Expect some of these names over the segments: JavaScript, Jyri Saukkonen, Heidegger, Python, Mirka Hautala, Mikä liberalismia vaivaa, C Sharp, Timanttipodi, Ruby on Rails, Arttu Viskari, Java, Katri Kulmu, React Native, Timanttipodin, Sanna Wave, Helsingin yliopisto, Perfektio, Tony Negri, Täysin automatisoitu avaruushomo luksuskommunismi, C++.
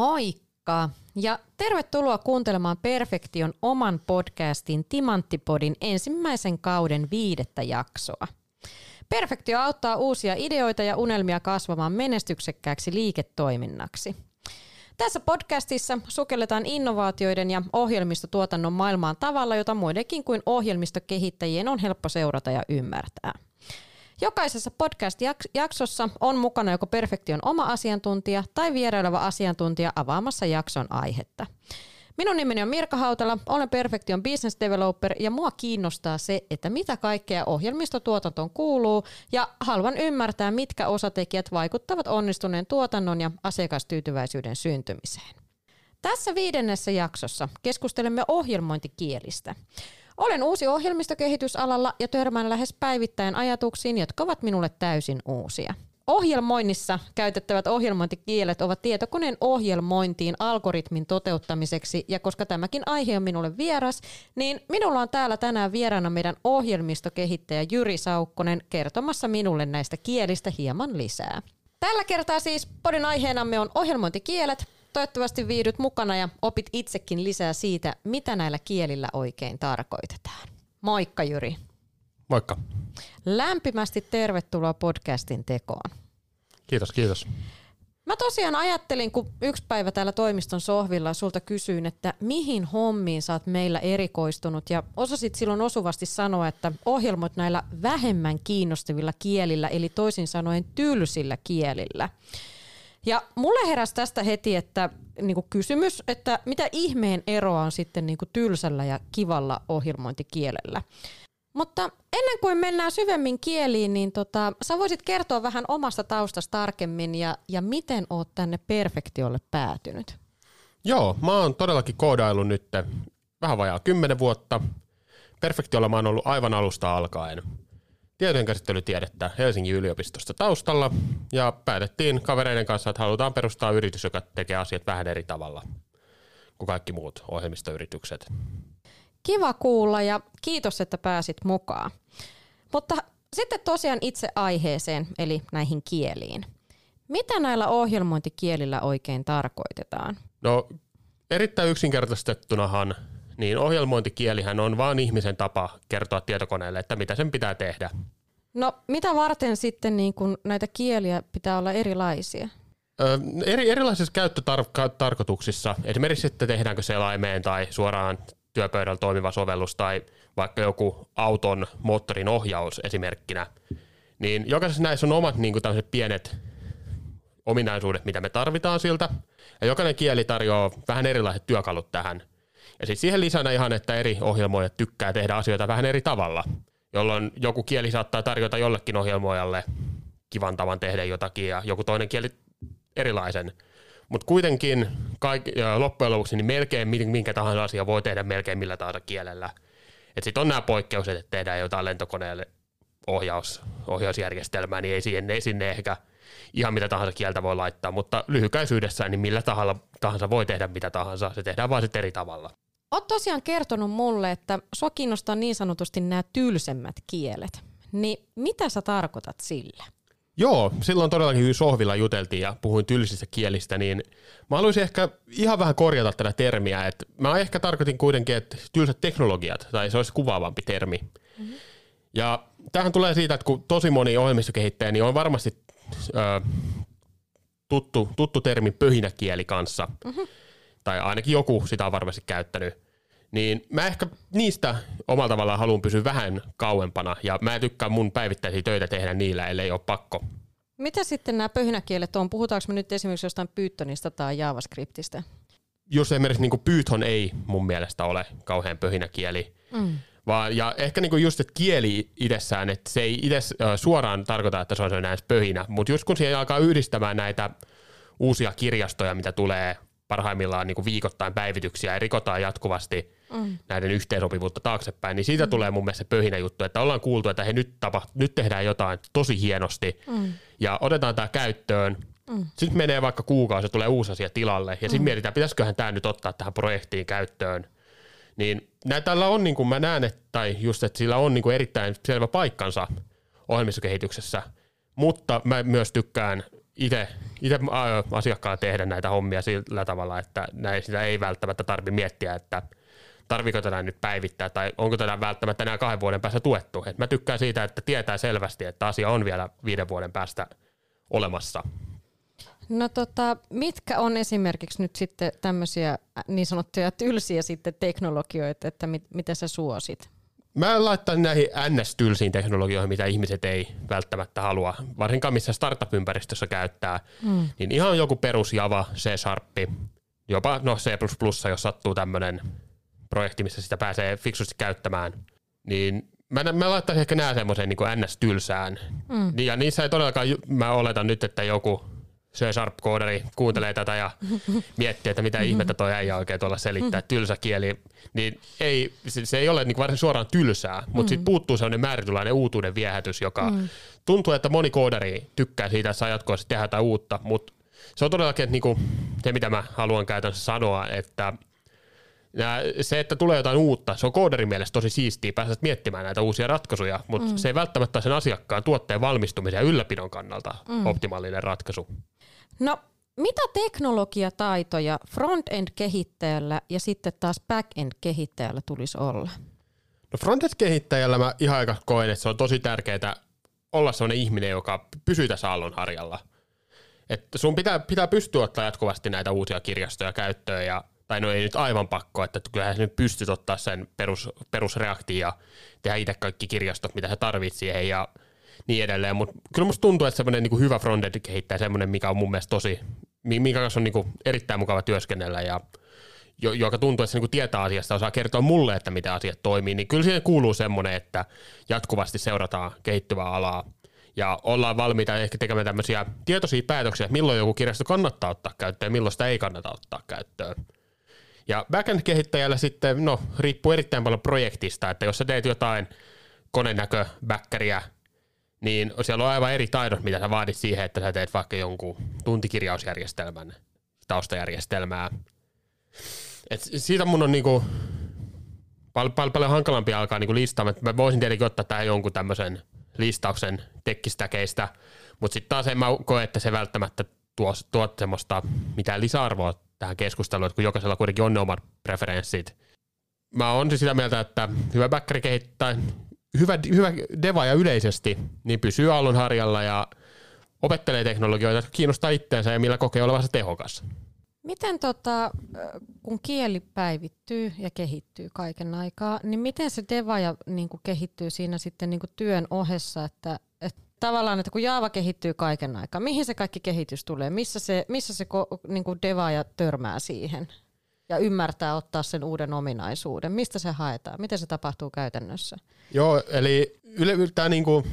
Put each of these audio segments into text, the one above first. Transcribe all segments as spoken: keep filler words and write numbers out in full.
Moikka ja tervetuloa kuuntelemaan Perfektion oman podcastin Timanttipodin ensimmäisen kauden viidettä jaksoa. Perfektio auttaa uusia ideoita ja unelmia kasvamaan menestyksekkääksi liiketoiminnaksi. Tässä podcastissa sukelletaan innovaatioiden ja ohjelmistotuotannon maailmaan tavalla, jota muidenkin kuin ohjelmistokehittäjien on helppo seurata ja ymmärtää. Jokaisessa podcast-jaksossa on mukana joko Perfektion oma asiantuntija tai vieraileva asiantuntija avaamassa jakson aihetta. Minun nimeni on Mirka Hautala, olen Perfektion business developer ja mua kiinnostaa se, että mitä kaikkea ohjelmistotuotantoon kuuluu ja haluan ymmärtää, mitkä osatekijät vaikuttavat onnistuneen tuotannon ja asiakastyytyväisyyden syntymiseen. Tässä viidennessä jaksossa keskustelemme ohjelmointikielistä. Olen uusi ohjelmistokehitysalalla ja törmään lähes päivittäin ajatuksiin, jotka ovat minulle täysin uusia. Ohjelmoinnissa käytettävät ohjelmointikielet ovat tietokoneen ohjelmointiin algoritmin toteuttamiseksi, ja koska tämäkin aihe on minulle vieras, niin minulla on täällä tänään vieraana meidän ohjelmistokehittäjä Jyri Saukkonen kertomassa minulle näistä kielistä hieman lisää. Tällä kertaa siis podin aiheenamme on ohjelmointikielet. Toivottavasti viihdyt mukana ja opit itsekin lisää siitä, mitä näillä kielillä oikein tarkoitetaan. Moikka Jyri. Moikka. Lämpimästi tervetuloa podcastin tekoon. Kiitos, kiitos. Mä tosiaan ajattelin, kun yksi päivä täällä toimiston sohvilla sulta kysyin, että mihin hommiin sä oot meillä erikoistunut, ja osasit silloin osuvasti sanoa, että ohjelmoit näillä vähemmän kiinnostavilla kielillä, eli toisin sanoen tylsillä kielillä. Ja mulle heräsi tästä heti että, niinku kysymys, että mitä ihmeen eroa on sitten niinku tylsällä ja kivalla ohjelmointikielellä. Mutta ennen kuin mennään syvemmin kieliin, niin tota, sä voisit kertoa vähän omasta taustasta tarkemmin ja, ja miten oot tänne Perfektiolle päätynyt? Joo, mä oon todellakin koodaillut nyt vähän vajaa kymmenen vuotta. Perfektiolla mä oon ollut aivan alusta alkaen. Tietojenkäsittelytiedettä Helsingin yliopistosta taustalla ja päätettiin kavereiden kanssa, että halutaan perustaa yritys, joka tekee asiat vähän eri tavalla kuin kaikki muut ohjelmistoyritykset. Kiva kuulla ja kiitos, että pääsit mukaan. Mutta sitten tosiaan itse aiheeseen, eli näihin kieliin. Mitä näillä ohjelmointikielillä oikein tarkoitetaan? No erittäin yksinkertaistettunahan niin ohjelmointikielihän on vaan ihmisen tapa kertoa tietokoneelle, että mitä sen pitää tehdä. No mitä varten sitten niin kun näitä kieliä pitää olla erilaisia? Öö, eri, erilaisissa käyttötarkoituksissa, esimerkiksi että tehdäänkö selaimeen tai suoraan työpöydällä toimiva sovellus tai vaikka joku auton moottorin ohjaus esimerkkinä, niin jokaisessa näissä on omat niin kun tämmöiset pienet ominaisuudet, mitä me tarvitaan siltä, ja jokainen kieli tarjoaa vähän erilaiset työkalut tähän. Ja sitten siihen lisänä ihan, että eri ohjelmoijat tykkää tehdä asioita vähän eri tavalla, jolloin joku kieli saattaa tarjota jollekin ohjelmoijalle kivan tavan tehdä jotakin ja joku toinen kieli erilaisen. Mutta kuitenkin kaik, loppujen lopuksi niin melkein minkä tahansa asia voi tehdä melkein millä tahansa kielellä. Sitten on nämä poikkeukset, että tehdään jotain lentokoneelle ohjaus, ohjausjärjestelmää, niin ei sinne, ei sinne ehkä ihan mitä tahansa kieltä voi laittaa, mutta lyhykäisyydessään niin millä tahalla, tahansa voi tehdä mitä tahansa, se tehdään vaan sitten eri tavalla. Oot tosiaan kertonut mulle, että sua kiinnostaa niin sanotusti nämä tylsemmät kielet. Niin mitä sä tarkoitat sillä? Joo, silloin todellakin sohvilla juteltiin ja puhuin tylsistä kielistä, niin mä haluaisin ehkä ihan vähän korjata tätä termiä, että mä ehkä tarkoitin kuitenkin, että tylsät teknologiat, tai se olisi kuvaavampi termi. Mm-hmm. Ja tämähän tulee siitä, että kun tosi moni ohjelmistokehittäjä, niin on varmasti ö, tuttu, tuttu termi pöhinäkieli kanssa. Mm-hmm. Tai ainakin joku sitä on varmasti käyttänyt, niin mä ehkä niistä omalla tavallaan haluan pysyä vähän kauempana, ja mä en tykkää mun päivittäisiä töitä tehdä niillä, ellei ole pakko. Mitä sitten nämä pöhinäkielet on? Puhutaanko me nyt esimerkiksi jostain Pythonista tai JavaScriptistä? Jos esimerkiksi niin kuin Python ei mun mielestä ole kauhean pöhinäkieli, mm. vaan ja ehkä niin kuin just, että kieli itsessään, että se ei itse suoraan tarkoita, että se on enää pöhinä, mutta just kun siihen alkaa yhdistämään näitä uusia kirjastoja, mitä tulee, parhaimmillaan niin kuin viikoittain päivityksiä ja rikotaan jatkuvasti mm. näiden yhteensopivuutta taaksepäin, niin siitä mm. tulee mun mielestä se pöhinä juttu, että ollaan kuultu, että he nyt, tapaht- nyt tehdään jotain tosi hienosti mm. ja otetaan tämä käyttöön. Mm. Sitten menee vaikka kuukausi, tulee uusi asia tilalle ja mm. sitten mietitään, pitäisiköhän tämä nyt ottaa tähän projektiin käyttöön. Niin näillä on, niin kuin mä näen, että, tai just, että sillä on niin kuin erittäin selvä paikkansa ohjelmistokehityksessä, mutta mä myös tykkään itse asiakkaan tehdä näitä hommia sillä tavalla, että näin sitä ei välttämättä tarvitse miettiä, että tarviiko tätä nyt päivittää tai onko tätä välttämättä enää kahden vuoden päästä tuettu. Et mä tykkään siitä, että tietää selvästi, että asia on vielä viiden vuoden päästä olemassa. No tota, mitkä on esimerkiksi nyt sitten tämmöisiä niin sanottuja tylsiä sitten teknologioita, että mit, mitä sä suosit? Mä laittaisin näihin N S-tylsiin teknologioihin, mitä ihmiset ei välttämättä halua, varsinkaan missä startup-ympäristössä käyttää, mm. niin ihan joku perus Java, C Sharp, jopa no C plus plus, jos sattuu tämmöinen projekti, missä sitä pääsee fiksusti käyttämään, niin Mä, mä laittaisin ehkä nää semmoiseen niin kuin N S-tylsään. Mm. Ja niissä ei todellakaan, mä oletan nyt, että joku C-sharp-koodari kuuntelee tätä ja miettii, että mitä ihmettä toi äijä oikein tuolla selittää, tylsä kieli. Niin ei, se, se ei ole niin varsin suoraan tylsää, mutta mm. siitä puuttuu sellainen määritylainen uutuuden viehätys, joka mm. tuntuu, että moni koodari tykkää siitä, että saa jatkoisesti tehdä jotain uutta. Mutta se on todellakin että niin kuin se, mitä mä haluan käytännössä sanoa, että ja se, että tulee jotain uutta, se on koodarin mielestä tosi siistiä, pääset miettimään näitä uusia ratkaisuja, mutta mm. se ei välttämättä sen asiakkaan tuotteen valmistumisen ja ylläpidon kannalta mm. optimaalinen ratkaisu. No, mitä teknologiataitoja front-end-kehittäjällä ja sitten taas back-end-kehittäjällä tulisi olla? No front-end-kehittäjällä mä ihan aika koen, että se on tosi tärkeää olla sellainen ihminen, joka pysyy tässä aallonharjalla. Että sun pitää, pitää pystyä ottaa jatkuvasti näitä uusia kirjastoja käyttöön ja tai no ei nyt aivan pakko, että kyllähän sä nyt pystyt ottaa sen perus, perusreaktiin ja tehdä itse kaikki kirjastot, mitä sä tarvitset siihen ja niin edelleen. Mutta kyllä musta tuntuu, että semmoinen niin kuin hyvä frontend kehittäjä, semmoinen, mikä on mun mielestä tosi, minkä kanssa on niin kuin erittäin mukava työskennellä ja jo, joka tuntuu, että se niin kuin tietää asiasta, osaa kertoa mulle, että mitä asiat toimii, niin kyllä siihen kuuluu semmoinen, että jatkuvasti seurataan kehittyvää alaa ja ollaan valmiita ehkä tekemään tämmöisiä tietoisia päätöksiä, että milloin joku kirjasto kannattaa ottaa käyttöön ja milloin sitä ei kannata ottaa käyttöön. Ja backend-kehittäjällä sitten, no, riippuu erittäin paljon projektista, että jos sä teet jotain konenäköbäkkäriä, niin siellä on aivan eri taidot, mitä sä vaadit siihen, että sä teet vaikka jonkun tuntikirjausjärjestelmän, taustajärjestelmää. Et siitä mun on niinku pal- pal- paljon hankalampi alkaa niinku listaamaan, että mä voisin tietenkin ottaa tähän jonkun tämmöisen listauksen tekkistäkeistä, mutta sitten taas en mä koe, että se välttämättä tuo, tuo semmoista mitään lisäarvoa tähän keskusteluun, että kun jokaisella kuitenkin on ne omat preferenssit. Mä oon sitä mieltä, että hyvä backeri kehittää, hyvä, hyvä devaaja yleisesti, niin pysyy aallonharjalla ja opettelee teknologioita, jotka kiinnostaa itseänsä ja millä kokee olevansa tehokas. Miten tota, kun kieli päivittyy ja kehittyy kaiken aikaa, niin miten se devaaja niin kuin kehittyy siinä sitten niin kuin työn ohessa, että, että tavallaan, että kun Java kehittyy kaiken aikaa, mihin se kaikki kehitys tulee? Missä se, missä se niin kuin devaaja törmää siihen ja ymmärtää ottaa sen uuden ominaisuuden? Mistä se haetaan? Miten se tapahtuu käytännössä? Joo, eli yle- tämä niin kuin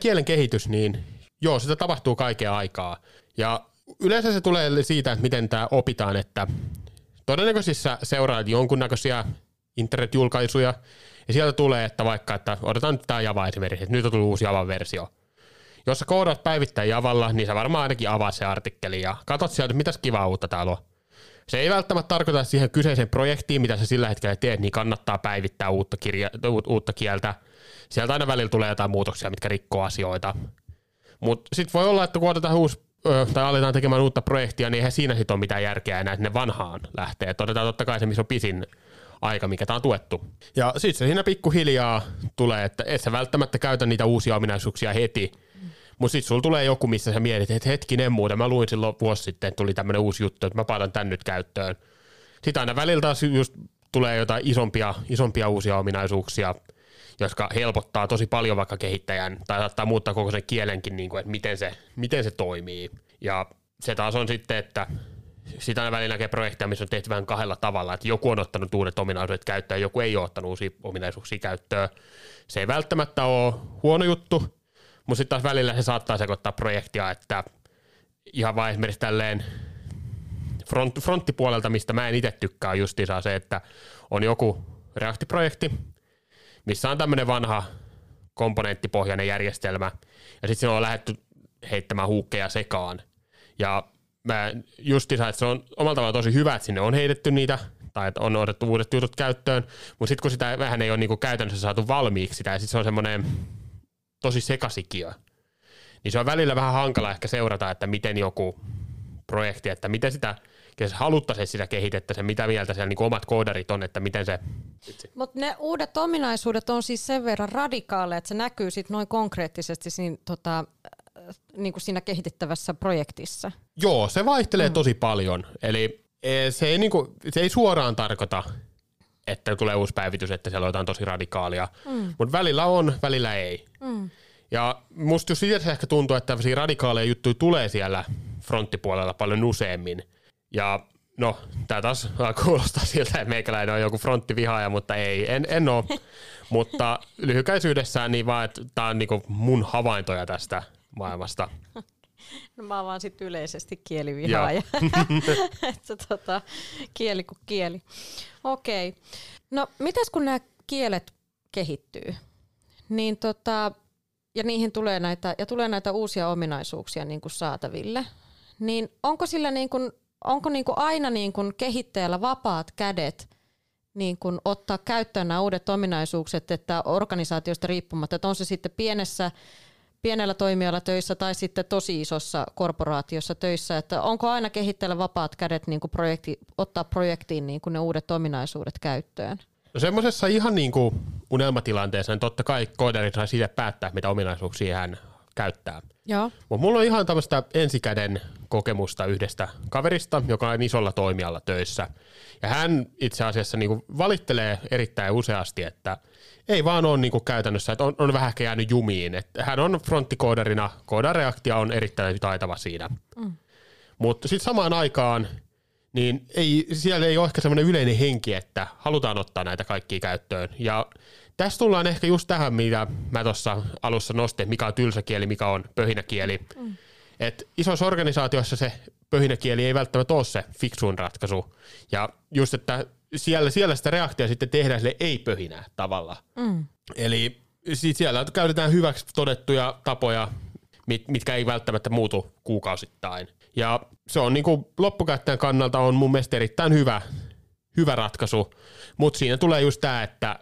kielen kehitys, niin joo, sitä tapahtuu kaiken aikaa. Ja yleensä se tulee siitä, että miten tämä opitaan, että todennäköisesti seuraat jonkunnäköisiä internet-julkaisuja, ja sieltä tulee, että vaikka, että odotetaan nyt tämä Java esimerkiksi, että nyt on tullut uusi Java-versio. Jos sä koodaat päivittäin Javalla, niin sä varmaan ainakin avaat se artikkeli ja katsot sieltä, mitäs kivaa uutta täällä on. Se ei välttämättä tarkoita siihen kyseiseen projektiin, mitä sä sillä hetkellä teet, niin kannattaa päivittää uutta, kirja, uutta kieltä. Sieltä aina välillä tulee jotain muutoksia, mitkä rikkoo asioita. Mutta sitten voi olla, että kun otetaan uusi, ö, tai aletaan tekemään uutta projektia, niin eihän siinä sitten ole mitään järkeä enää sinne vanhaan lähtee. Todetaan totta kai se, missä on pisin aika, mikä tämä on tuettu. Ja sitten se siinä pikkuhiljaa tulee, että et sä välttämättä käytä niitä uusia ominaisuuksia heti, mutta sitten sulla tulee joku, missä sä mietit, että hetkinen muuta, mä luin silloin vuosi sitten, että tuli tämmöinen uusi juttu, että mä paitan tän nyt käyttöön. Sitten aina välillä taas just tulee jotain isompia, isompia uusia ominaisuuksia, jotka helpottaa tosi paljon vaikka kehittäjän, tai saattaa muuttaa koko sen kielenkin, niin kuin, että miten se, miten se toimii. Ja se taas on sitten, että sitä aina välillä näkee projekteja, missä on tehty vähän kahdella tavalla, että joku on ottanut uudet ominaisuudet käyttöön, joku ei ole ottanut uusia ominaisuuksia käyttöön. Se ei välttämättä ole huono juttu, mutta sitten taas välillä se saattaa sekoittaa projektia, että ihan vaan esimerkiksi tälleen front, fronttipuolelta, mistä mä en itse tykkää, on justiinsa se, että on joku React-projekti, missä on tämmöinen vanha komponenttipohjainen järjestelmä, ja sitten siinä on lähdetty heittämään huukkeja sekaan. Ja mä justiinsa, että se on omalla tavalla tosi hyvä, että sinne on heitetty niitä, tai että on otettu uudet jutut käyttöön, mutta sitten kun sitä vähän ei ole niinku käytännössä saatu valmiiksi sitä, ja sitten se on semmoinen tosi sekasikio, niin se on välillä vähän hankala ehkä seurata, että miten joku projekti, että miten sitä, jos haluttaisiin sitä kehitettäisiin, mitä mieltä siellä niin kuin omat koodarit on, että miten se... Mutta ne uudet ominaisuudet on siis sen verran radikaaleja, että se näkyy sit noin konkreettisesti siinä, tota, niin kuin siinä kehitettävässä projektissa. Joo, se vaihtelee mm. tosi paljon, eli se ei, niin kuin, se ei suoraan tarkoita, että tulee uusi päivitys, että siellä on jotain tosi radikaalia, mm. mutta välillä on, välillä ei. Mm. Ja musta just itse ehkä tuntuu, että tämmöisiä radikaaleja juttuja tulee siellä fronttipuolella paljon useammin. Ja no, tää taas kuulostaa siltä, että meikäläinen on joku fronttivihaaja, mutta ei, en, en oo. Mutta lyhykäisyydessään niin vaan, että tää on niinku mun havaintoja tästä maailmasta. No mä oon vaan sit yleisesti kielivihaaja. Että tota, kieli kuin kieli. Okei. Okay. No mitäs kun nämä kielet kehittyy? Niin tota... ja niihin tulee näitä, ja tulee näitä uusia ominaisuuksia niin kuin saataville, niin onko, sillä niin kuin, onko niin kuin aina niin kuin kehittäjällä vapaat kädet niin kuin ottaa käyttöön nämä uudet ominaisuukset, että organisaatiosta riippumatta, että on se sitten pienessä, pienellä toimijalla töissä tai sitten tosi isossa korporaatiossa töissä, että onko aina kehittäjällä vapaat kädet niin kuin projekti, ottaa projektiin niin kuin ne uudet ominaisuudet käyttöön? No semmoisessa ihan niin kuin unelmatilanteessa, niin totta kai koodari saa siitä päättää, mitä ominaisuuksia hän käyttää. Mutta mulla on ihan tämmöistä ensikäden kokemusta yhdestä kaverista, joka on isolla toimijalla töissä. Ja hän itse asiassa niin kuin valittelee erittäin useasti, että ei vaan ole niin kuin käytännössä, että on, on vähän ehkä jäänyt jumiin. Et hän on fronttikoodarina, koodareakti on erittäin taitava siinä. Mm. Mutta sitten samaan aikaan... niin ei, siellä ei ole ehkä semmoinen yleinen henki, että halutaan ottaa näitä kaikkia käyttöön. Ja tässä tullaan ehkä just tähän, mitä mä tuossa alussa nostin, mikä on tylsä kieli, mikä on pöhinäkieli. Mm. Et isossa organisaatiossa se pöhinäkieli ei välttämättä ole se fiksuin ratkaisu. Ja just, että siellä, siellä sitä reaktia sitten tehdään sille ei-pöhinää tavalla. Mm. Eli siellä käytetään hyväksi todettuja tapoja, mit, mitkä ei välttämättä muutu kuukausittain. Ja se on niin kuin loppukäyttäjän kannalta on mun mielestä erittäin hyvä, hyvä ratkaisu, mutta siinä tulee just tämä, että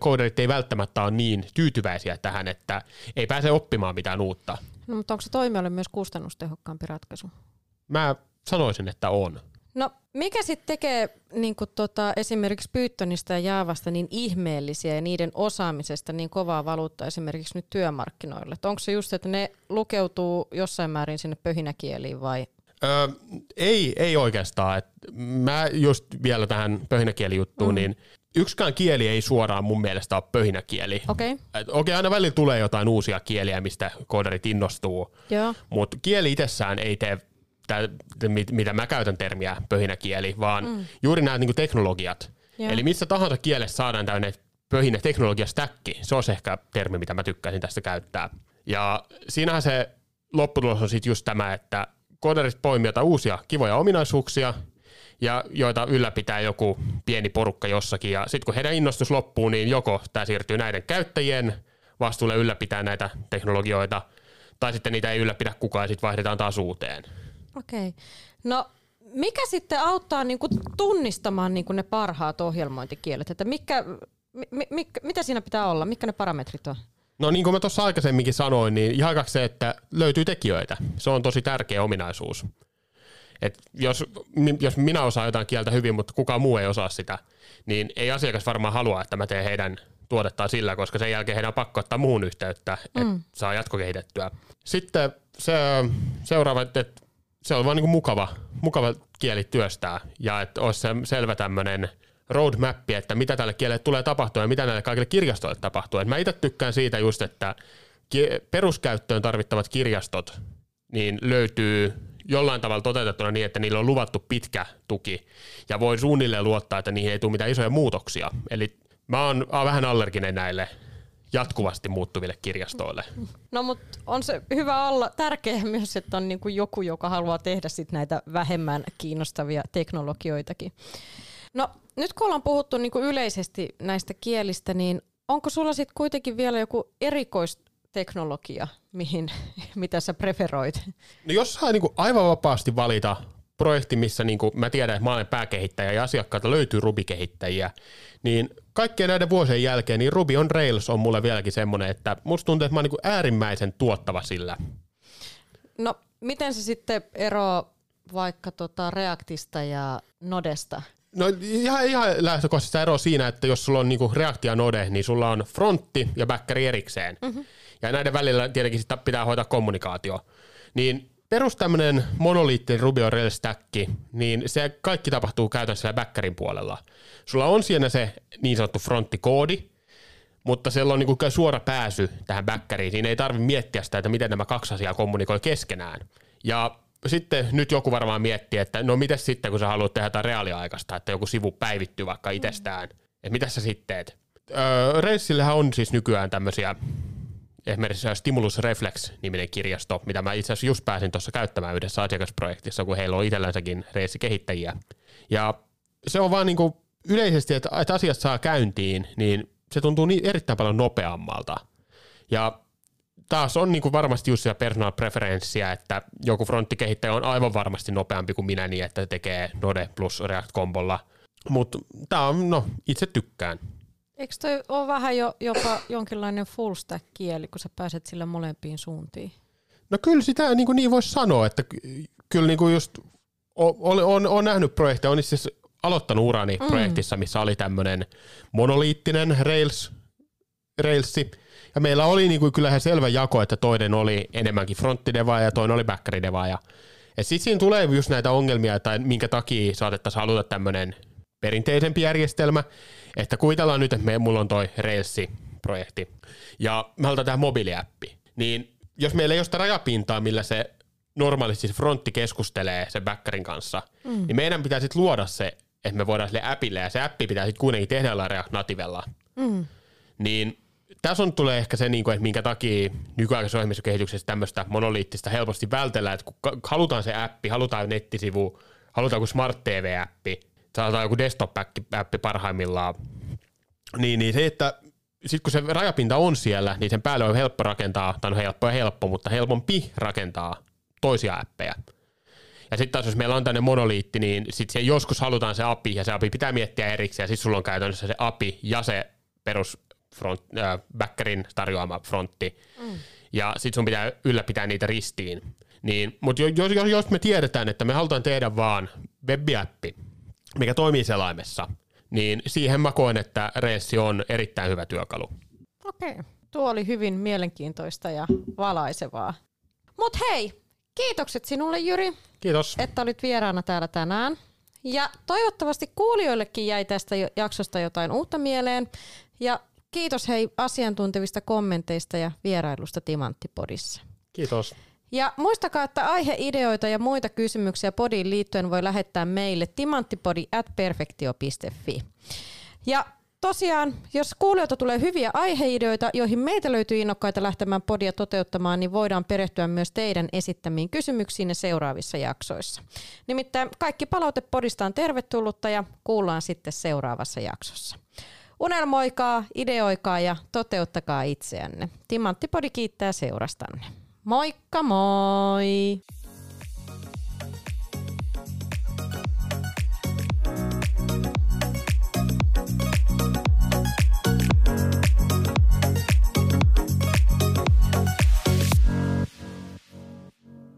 kooderit ei välttämättä ole niin tyytyväisiä tähän, että ei pääse oppimaan mitään uutta. No mutta onko se toimijalle myös kustannustehokkaampi ratkaisu? Mä sanoisin, että on. No mikä sitten tekee niin kuin tota, esimerkiksi Pythonista ja Javasta niin ihmeellisiä ja niiden osaamisesta niin kovaa valuuttaa esimerkiksi nyt työmarkkinoille? Et onko se just, että ne lukeutuu jossain määrin sinne pöhinäkieliin vai? Öö, ei, ei oikeastaan. Et mä just vielä tähän pöhinäkielijuttuun, mm. niin yksikään kieli ei suoraan mun mielestä ole pöhinäkieli. Okei, okay. okay, aina välillä tulee jotain uusia kieliä, mistä koodarit innostuu, mutta kieli itsessään ei tee... mitä mä käytän termiä pöhinäkieli, vaan mm. juuri nämä niin teknologiat. Yeah. Eli missä tahansa kielessä saadaan tämmöinen pöhinä teknologiastäkki. Se on ehkä termi, mitä mä tykkäisin tästä käyttää. Ja siinähän se lopputulos on sitten just tämä, että koodarit poimii uusia kivoja ominaisuuksia, ja joita ylläpitää joku pieni porukka jossakin. Ja sitten kun heidän innostus loppuu, niin joko tämä siirtyy näiden käyttäjien vastuulle ylläpitää näitä teknologioita, tai sitten niitä ei ylläpidä kukaan ja sitten vaihdetaan taas uuteen. Okei. No mikä sitten auttaa niinku tunnistamaan niinku ne parhaat ohjelmointikielet? Että mikä, mi, mi, mitä siinä pitää olla? Mitkä ne parametrit on? No niin kuin mä tuossa aikaisemminkin sanoin, niin jakaksi se, että löytyy tekijöitä. Se on tosi tärkeä ominaisuus. Et jos, jos minä osaan jotain kieltä hyvin, mutta kukaan muu ei osaa sitä, niin ei asiakas varmaan halua, että mä teen heidän tuotettaan sillä, koska sen jälkeen heidän on pakko ottaa muun yhteyttä, että mm. saa jatkokehitettyä. Sitten se seuraava, että se on vaan niin kuin mukava, mukava kieli työstää ja että olisi se selvä tämmöinen roadmappi, että mitä tälle kielelle tulee tapahtua ja mitä näille kaikille kirjastoille tapahtuu. Et mä itse tykkään siitä just, että peruskäyttöön tarvittavat kirjastot niin löytyy jollain tavalla toteutettuna niin, että niillä on luvattu pitkä tuki ja voi suunnilleen luottaa, että niihin ei tule mitään isoja muutoksia. Eli mä oon vähän allerginen näille jatkuvasti muuttuville kirjastoille. No mutta on se hyvä olla tärkeää myös, että on niinku joku, joka haluaa tehdä sit näitä vähemmän kiinnostavia teknologioitakin. No nyt kun ollaan puhuttu niinku yleisesti näistä kielistä, niin onko sulla sit kuitenkin vielä joku erikoisteknologia, mihin, mitä sä preferoit? No jos saa niinku aivan vapaasti valita projekti, missä niinku mä tiedän, että mä olen pääkehittäjä ja asiakkaalta löytyy Ruby-kehittäjiä, niin kaikkien näiden vuosien jälkeen niin Ruby on Rails on mulle vieläkin semmoinen, että musta tuntuu, että mä oon niin kuin äärimmäisen tuottava sillä. No, miten se sitten eroaa vaikka tota Reactista ja Nodesta? No ihan, ihan lähtökohtaisesti ero siinä, että jos sulla on niinku React ja Node, niin sulla on frontti ja backeri erikseen. Mm-hmm. Ja näiden välillä tietenkin sitä pitää hoitaa kommunikaatio. Niin perus tämmöinen monoliittinen Ruby on Rails -stäkki, niin se kaikki tapahtuu käytännössä backerin puolella. Sulla on siinä se niin sanottu fronttikoodi, mutta siellä on niinku suora pääsy tähän backeriin. Siinä ei tarvitse miettiä sitä, että miten nämä kaksi asiaa kommunikoi keskenään. Ja sitten nyt joku varmaan miettii, että no mites sitten, kun sä haluat tehdä jotain reaaliaikaista, että joku sivu päivittyy vaikka itsestään, että mitäs sä sitten teet? Öö, Railsillähän on siis nykyään tämmöisiä, esimerkiksi Stimulus Reflex-niminen kirjasto, mitä mä itse asiassa just pääsin tuossa käyttämään yhdessä asiakasprojektissa, kun heillä on itsellänsäkin Rails-kehittäjiä. Ja se on vaan niinku yleisesti, että, että asiat saa käyntiin, niin se tuntuu niin erittäin paljon nopeammalta. Ja taas on niin kuin varmasti just sitä personal preferenssiä, että joku fronttikehittäjä on aivan varmasti nopeampi kuin minä niin, että tekee Node plus React-kombolla. Mutta tämä on, no, itse tykkään. Eikö toi ole vähän jo, jopa jonkinlainen full stack -kieli, kun sä pääset sillä molempiin suuntiin? No kyllä sitä niin, niin voisi sanoa, että kyllä niin kuin just olen nähnyt projekteja, on itse asiassa aloittanut urani mm. projektissa, missä oli tämmöinen monoliittinen Rails, Railsi. Ja meillä oli niinku kyllä ihan selvä jako, että toinen oli enemmänkin fronttidevaaja ja toinen oli backeridevaaja. Ja sitten siinä tulee just näitä ongelmia, tai minkä takia saatettaisiin haluta tämmöinen perinteisempi järjestelmä. Että kuvitellaan nyt, että me, mulla on toi Rails-projekti. Ja me halutaan tehdä mobiiliäppi. Niin jos meillä ei ole sitä rajapintaa, millä se normaalisti se frontti keskustelee sen backerin kanssa, mm. niin meidän pitää sitten luoda se, että me voidaan sille appille, ja se appi pitää sitten kuitenkin tehdä jollain React Nativella. Mm. Niin tässä on tulee ehkä se, että minkä takia nykyaikaisessa ohjelmistokehityksessä tämmöistä monoliittista helposti vältellään, että kun halutaan se appi, halutaan nettisivu, halutaan joku Smart T V-appi, saadaan joku desktop-appi parhaimmillaan, niin, niin se, että sitten kun se rajapinta on siellä, niin sen päälle on helppo rakentaa, tai on helppo ja helppo, mutta helpompi rakentaa toisia appeja. Ja sitten taas, jos meillä on tämmöinen monoliitti, niin sitten joskus halutaan se A P I, ja se A P I pitää miettiä erikseen, ja sitten sulla on käytännössä se A P I ja se perus front, äh, backerin tarjoama frontti, mm. ja sitten sun pitää ylläpitää niitä ristiin. Niin, mutta jos, jos, jos me tiedetään, että me halutaan tehdä vaan web-appi, mikä toimii selaimessa, niin siihen mä koen, että Rails on erittäin hyvä työkalu. Okei, okay. Tuo oli hyvin mielenkiintoista ja valaisevaa. Mut hei! Kiitokset sinulle, Jyri. Kiitos. Että olit vieraana täällä tänään. Ja toivottavasti kuulijoillekin jäi tästä jaksosta jotain uutta mieleen. Ja kiitos hei asiantuntevista kommenteista ja vierailusta Timanttipodissa. Kiitos. Ja muistakaa, että aiheideoita ja muita kysymyksiä podiin liittyen voi lähettää meille timanttipodi at perfektio piste fi. Ja tosiaan, jos kuulijoilta tulee hyviä aiheideoita, joihin meitä löytyy innokkaita lähtemään podia toteuttamaan, niin voidaan perehtyä myös teidän esittämiin kysymyksiin seuraavissa jaksoissa. Nimittäin kaikki palaute podista on tervetullutta ja kuullaan sitten seuraavassa jaksossa. Unelmoikaa, ideoikaa ja toteuttakaa itseänne. Timanttipodi kiittää seurastanne. Moikka moi!